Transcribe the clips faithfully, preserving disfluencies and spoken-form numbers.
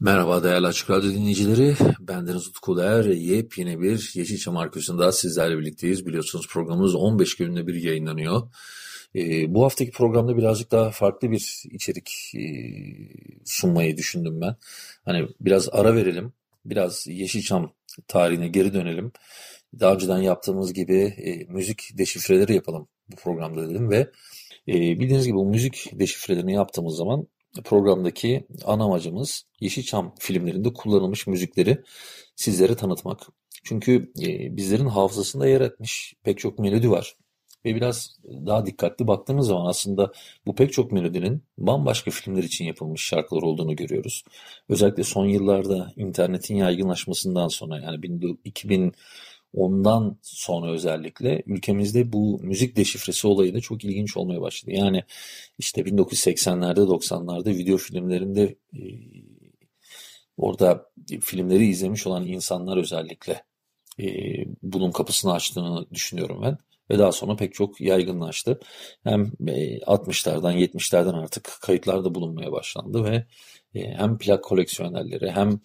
Merhaba değerli Açık Radyo dinleyicileri, ben Deniz Utku Öğeler. Yepyeni bir Yeşilçam Arkeolojisi'nde sizlerle birlikteyiz. Biliyorsunuz programımız on beş günde bir yayınlanıyor. E, bu haftaki programda birazcık daha farklı bir içerik e, sunmayı düşündüm ben. Hani biraz ara verelim, biraz Yeşilçam tarihine geri dönelim. Daha önceden yaptığımız gibi e, müzik deşifreleri yapalım bu programda dedim ve e, bildiğiniz gibi bu müzik deşifrelerini yaptığımız zaman programdaki ana amacımız Yeşilçam filmlerinde kullanılmış müzikleri sizlere tanıtmak. Çünkü bizlerin hafızasında yer etmiş pek çok melodi var. Ve biraz daha dikkatli baktığımız zaman aslında bu pek çok melodinin bambaşka filmler için yapılmış şarkılar olduğunu görüyoruz. Özellikle son yıllarda internetin yaygınlaşmasından sonra, yani iki bin ondan sonra özellikle ülkemizde bu müzik deşifresi olayı da çok ilginç olmaya başladı. Yani işte bin dokuz yüz seksenlerde, doksanlarda video filmlerinde e, orada filmleri izlemiş olan insanlar özellikle e, bunun kapısını açtığını düşünüyorum ben. Ve daha sonra pek çok yaygınlaştı. Hem altmışlardan, yetmişlerden artık kayıtlarda bulunmaya başlandı ve hem plak koleksiyonerleri hem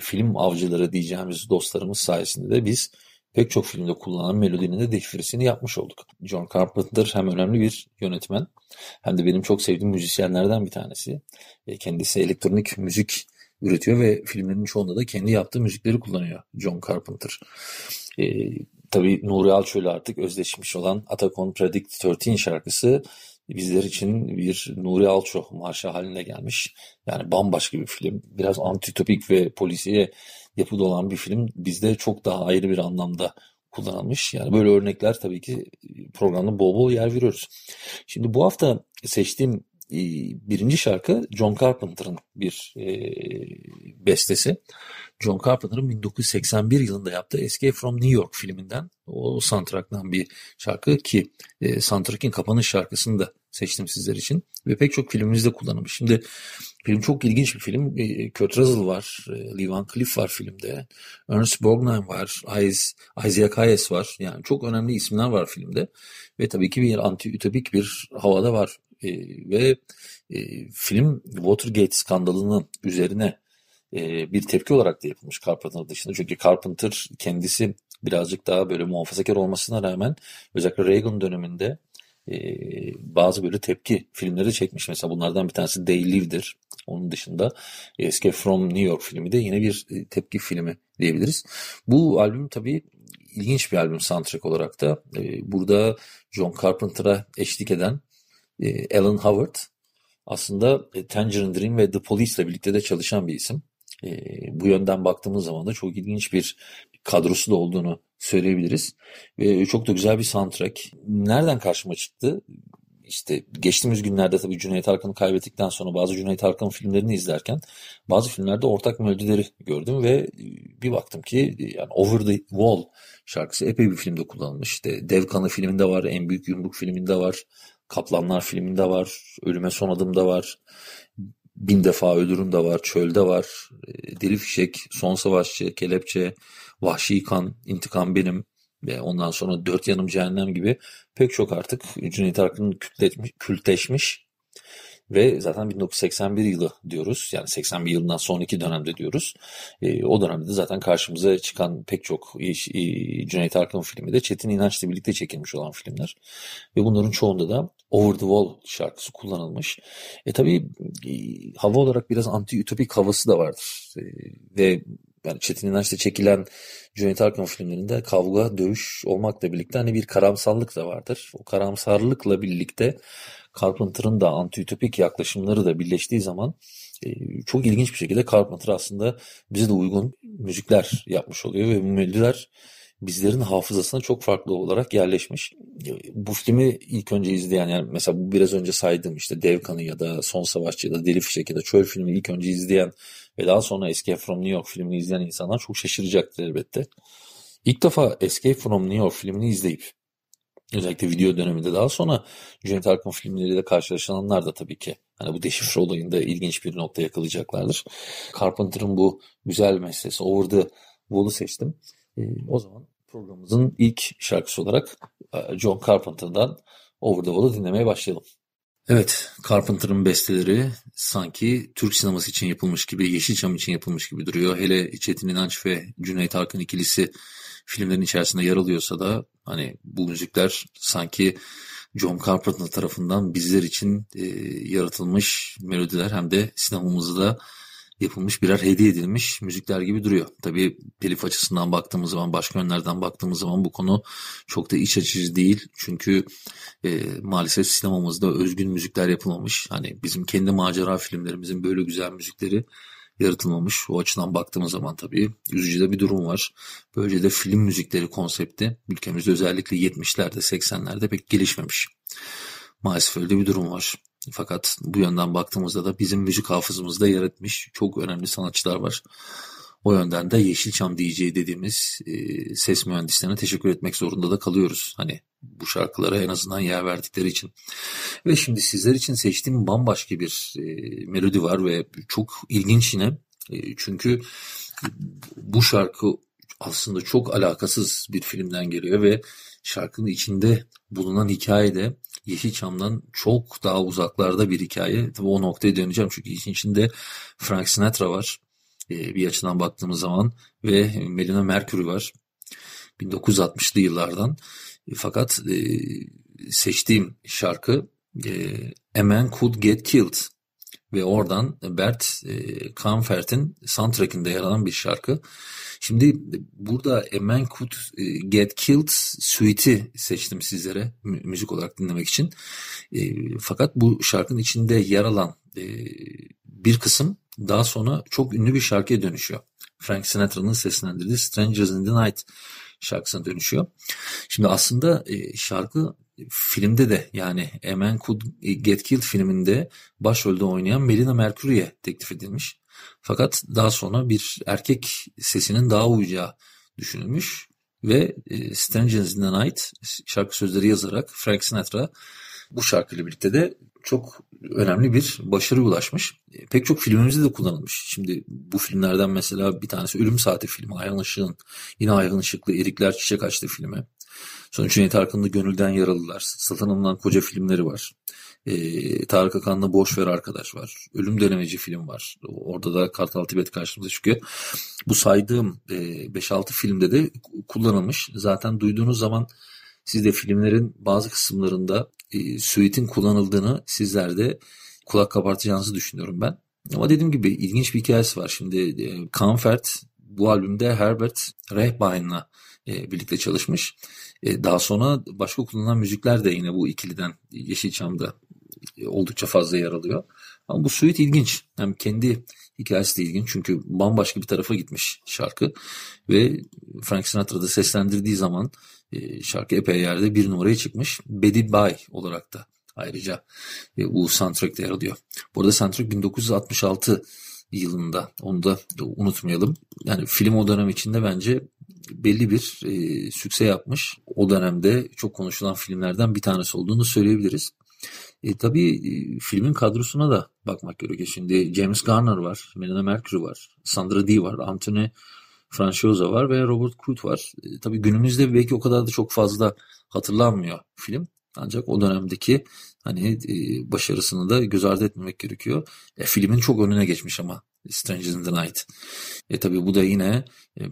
film avcıları diyeceğimiz dostlarımız sayesinde de biz pek çok filmde kullanılan melodinin de deşifresini yapmış olduk. John Carpenter hem önemli bir yönetmen hem de benim çok sevdiğim müzisyenlerden bir tanesi. Kendisi elektronik müzik üretiyor ve filmlerin çoğunda da kendi yaptığı müzikleri kullanıyor John Carpenter. Ee, tabii Nuri Alço ile artık özdeşmiş olan Atacon Predict on üç şarkısı bizler için bir Nuri Alço marşı haline gelmiş. Yani bambaşka bir film. Biraz antitopik ve polisiye yapıda olan bir film bizde çok daha ayrı bir anlamda kullanılmış. Yani böyle örnekler tabii ki programda bol bol yer veriyoruz. Şimdi bu hafta seçtiğim birinci şarkı John Carpenter'ın bir e, bestesi. John Carpenter'ın bin dokuz yüz seksen bir yılında yaptığı Escape from New York filminden, o soundtrack'tan bir şarkı ki e, soundtrack'in kapanış şarkısını da seçtim sizler için ve pek çok filmimizde kullanılmış. Şimdi film çok ilginç bir film. E, Kurt Russell var, e, Lee Van Cleef var filmde, Ernest Borgnine var, Isaac Hayes var. Yani çok önemli isimler var filmde ve tabii ki bir anti-ütopik bir havada var. E, ve e, film Watergate skandalının üzerine e, bir tepki olarak da yapılmış Carpenter dışında. Çünkü Carpenter kendisi birazcık daha böyle muhafazakar olmasına rağmen özellikle Reagan döneminde e, bazı böyle tepki filmleri çekmiş. Mesela bunlardan bir tanesi They Live'dir. Onun dışında Escape from New York filmi de yine bir tepki filmi diyebiliriz. Bu albüm tabii ilginç bir albüm soundtrack olarak da. E, burada John Carpenter'a eşlik eden Alan Howard aslında Tangerine Dream ve The Police ile birlikte de çalışan bir isim. Bu yönden baktığımız zaman da çok ilginç bir kadrosu da olduğunu söyleyebiliriz. Ve çok da güzel bir soundtrack. Nereden karşıma çıktı? İşte geçtiğimiz günlerde tabii Cüneyt Arkın'ı kaybettikten sonra bazı Cüneyt Arkın filmlerini izlerken bazı filmlerde ortak melodileri gördüm ve bir baktım ki yani Over the Wall şarkısı epey bir filmde kullanılmış. İşte Dev Kanı filminde var, En Büyük Yumruk filminde var. Kaplanlar filminde var, Ölüme Son Adım'da var, Bin Defa Ölürüm de var, Çölde var, Deli Fişek, Son Savaşçı, Kelepçe, Vahşi Kan, İntikam Benim ve ondan sonra Dört Yanım Cehennem gibi pek çok artık Cüneyt Arkın'ın kültleşmiş ve zaten bin dokuz yüz seksen bir yılı diyoruz, yani seksen bir yılından sonraki dönemde diyoruz. E, o dönemde de zaten karşımıza çıkan pek çok e, Cüneyt Arkın filmi de Çetin İnanç'la birlikte çekilmiş olan filmler. Ve bunların çoğunda da Over the Wall şarkısı kullanılmış. E tabii e, hava olarak biraz anti-ütopik havası da vardır. E, ve yani Çetin İnanç'la çekilen Cüneyt Arkın filmlerinde kavga, dövüş olmakla birlikte hani bir karamsarlık da vardır. O karamsarlıkla birlikte Carpenter'ın da anti-ütopik yaklaşımları da birleştiği zaman çok ilginç bir şekilde Carpenter aslında bize de uygun müzikler yapmış oluyor ve bu melodiler bizlerin hafızasına çok farklı olarak yerleşmiş. bu filmi ilk önce izleyen, yani mesela bu biraz önce saydığım işte Dev Kanı ya da Son Savaşçı ya da Deli Fişek ya da Çöl filmi ilk önce izleyen ve daha sonra Escape from New York filmini izleyen insanlar çok şaşıracaktır elbette. İlk defa Escape from New York filmini izleyip özellikle video döneminde daha sonra Cüneyt Arkın filmleriyle karşılaşanlar da tabii ki hani bu deşifre olayında ilginç bir noktaya yakalayacaklardır. Carpenter'ın bu güzel meselesi Over the Wall'u seçtim. E, o zaman programımızın ilk şarkısı olarak John Carpenter'dan Over the Wall'u dinlemeye başlayalım. Evet, Carpenter'ın besteleri sanki Türk sineması için yapılmış gibi, Yeşilçam için yapılmış gibi duruyor. Hele Çetin İnanç ve Cüneyt Arkın ikilisi filmlerin içerisinde yer alıyorsa da hani bu müzikler sanki John Carpenter tarafından bizler için e, yaratılmış melodiler, hem de sinemamızda yapılmış, birer hediye edilmiş müzikler gibi duruyor. Tabii telif açısından baktığımız zaman, başka yönlerden baktığımız zaman bu konu çok da iç açıcı değil. Çünkü e, maalesef sinemamızda özgün müzikler yapılmamış. Hani bizim kendi macera filmlerimizin böyle güzel müzikleri yaratılmamış. O açıdan baktığımız zaman tabii üzücü de bir durum var. Böylece de film müzikleri konsepti ülkemizde özellikle yetmişlerde, seksenlerde pek gelişmemiş. Maalesef öyle bir durum var. Fakat bu yönden baktığımızda da bizim müzik hafızamızda yer etmiş çok önemli sanatçılar var. O yönden de Yeşilçam D J dediğimiz e, ses mühendislerine teşekkür etmek zorunda da kalıyoruz. Hani bu şarkılara en azından yer verdikleri için. Ve şimdi sizler için seçtiğim bambaşka bir e, melodi var ve çok ilginç yine. E, çünkü bu şarkı aslında çok alakasız bir filmden geliyor ve şarkının içinde bulunan hikaye de Yeşilçam'dan çok daha uzaklarda bir hikaye. Tabii o noktaya döneceğim çünkü işin içinde Frank Sinatra var bir açıdan baktığımız zaman ve Melina Mercouri var bin dokuz yüz altmışlı yıllardan. Fakat seçtiğim şarkı A Man Could Get Killed ve oradan Bert Kaempfert'in soundtrack'inde yer alan bir şarkı. Şimdi burada A Man Could Get Killed suite'i seçtim sizlere müzik olarak dinlemek için. Fakat bu şarkının içinde yer alan bir kısım daha sonra çok ünlü bir şarkıya dönüşüyor. Frank Sinatra'nın seslendirdiği Strangers in the Night şarkısına dönüşüyor. Şimdi aslında şarkı filmde de, yani A Man Could Get Killed filminde başrolde oynayan Melina Mercouri'ye teklif edilmiş. Fakat daha sonra bir erkek sesinin daha uyacağı düşünülmüş ve Strangers in the Night şarkı sözleri yazarak Frank Sinatra bu şarkıyla birlikte de çok önemli bir başarıya ulaşmış. Pek çok filmimizde de kullanılmış. Şimdi bu filmlerden mesela bir tanesi Ölüm Saati filmi, Ayhan Işık'ın yine Ayhan Işıklı Erikler Çiçek Açtı filmi. Sonra Cüneyt Arkın'da Gönülden Yaralılar, satın alınan koca filmleri var. Ee, Tarık Akan'la Boşver Arkadaş var. Ölüm Dönemeci film var. Orada da Kartal Tibet karşımıza çıkıyor. Bu saydığım e, beş altı filmde de kullanılmış. Zaten duyduğunuz zaman siz de filmlerin bazı kısımlarında e, suite'in kullanıldığını, sizler de kulak kabartacağınızı düşünüyorum ben. Ama dediğim gibi ilginç bir hikayesi var. Şimdi e, Kaempfert bu albümde Herbert Rehnbein'la e, birlikte çalışmış. E, daha sonra başka kullanılan müzikler de yine bu ikiliden Yeşilçam'da e, oldukça fazla yer alıyor. Ama bu suite ilginç. Hem kendi hikayesi de ilginç çünkü bambaşka bir tarafa gitmiş şarkı. Ve Frank Sinatra da seslendirdiği zaman şarkı epey yerde bir numaraya çıkmış. Betty Bay olarak da ayrıca bu soundtrack'te yer alıyor. Bu arada soundtrack bin dokuz yüz altmış altı yılında, onu da unutmayalım. Yani film o dönem içinde bence belli bir e, sükse yapmış. O dönemde çok konuşulan filmlerden bir tanesi olduğunu söyleyebiliriz. E, tabii e, filmin kadrosuna da bakmak gerekiyor. Şimdi James Garner var, Melina Mercouri var, Sandra Dee var, Anthony Franciosa var ve Robert Crude var. E, tabii günümüzde belki o kadar da çok fazla hatırlanmıyor film. Ancak o dönemdeki hani e, başarısını da göz ardı etmemek gerekiyor. E, filmin çok önüne geçmiş ama Strangers in the Night. E tabii bu da yine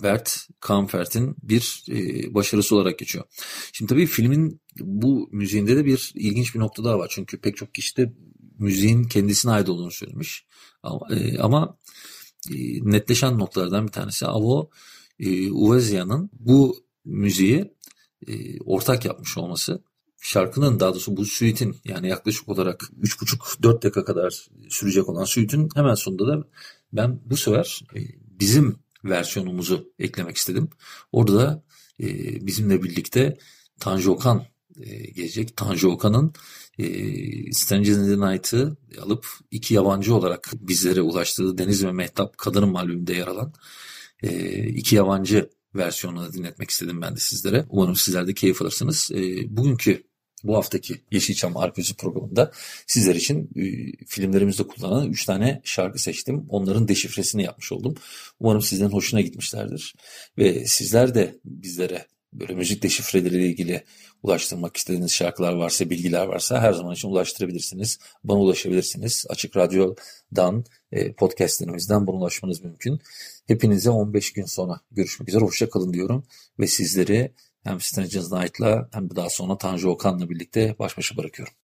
Bert Kaempfert'in bir e, başarısı olarak geçiyor. Şimdi tabii filmin bu müziğinde de bir ilginç bir nokta daha var. Çünkü pek çok kişi de müziğin kendisine ait olduğunu söylemiş. Ama, e, ama e, netleşen noktalardan bir tanesi Avo e, Uwezia'nın bu müziği e, ortak yapmış olması. Şarkının, daha doğrusu bu suite'in, yani yaklaşık olarak üç buçuk dört dakika kadar sürecek olan suite'in hemen sonunda da ben bu sefer bizim versiyonumuzu eklemek istedim. Orada bizimle birlikte Tanju Okan gelecek. Tanju Okan'ın e, Strangers in the Night'ı alıp iki yabancı olarak bizlere ulaştırdığı Deniz ve Mehtap Kadınım albümünde yer alan e, iki yabancı versiyonunu dinletmek istedim ben de sizlere. Umarım sizler de keyif alırsınız. E, bugünkü bu haftaki Yeşilçam Arkeolojisi programında sizler için e, filmlerimizde kullanılan üç tane şarkı seçtim. Onların deşifresini yapmış oldum. Umarım sizlerin hoşuna gitmişlerdir. Ve sizler de bizlere böyle müzik deşifreleriyle ilgili ulaştırmak istediğiniz şarkılar varsa, bilgiler varsa her zaman için ulaştırabilirsiniz. Bana ulaşabilirsiniz. Açık Radyo'dan, podcastlerimizden bana ulaşmanız mümkün. Hepinize on beş gün sonra görüşmek üzere. Hoşça kalın diyorum ve sizleri hem Strangers Night'la hem de daha sonra Tanju Okan'la birlikte baş başa bırakıyorum.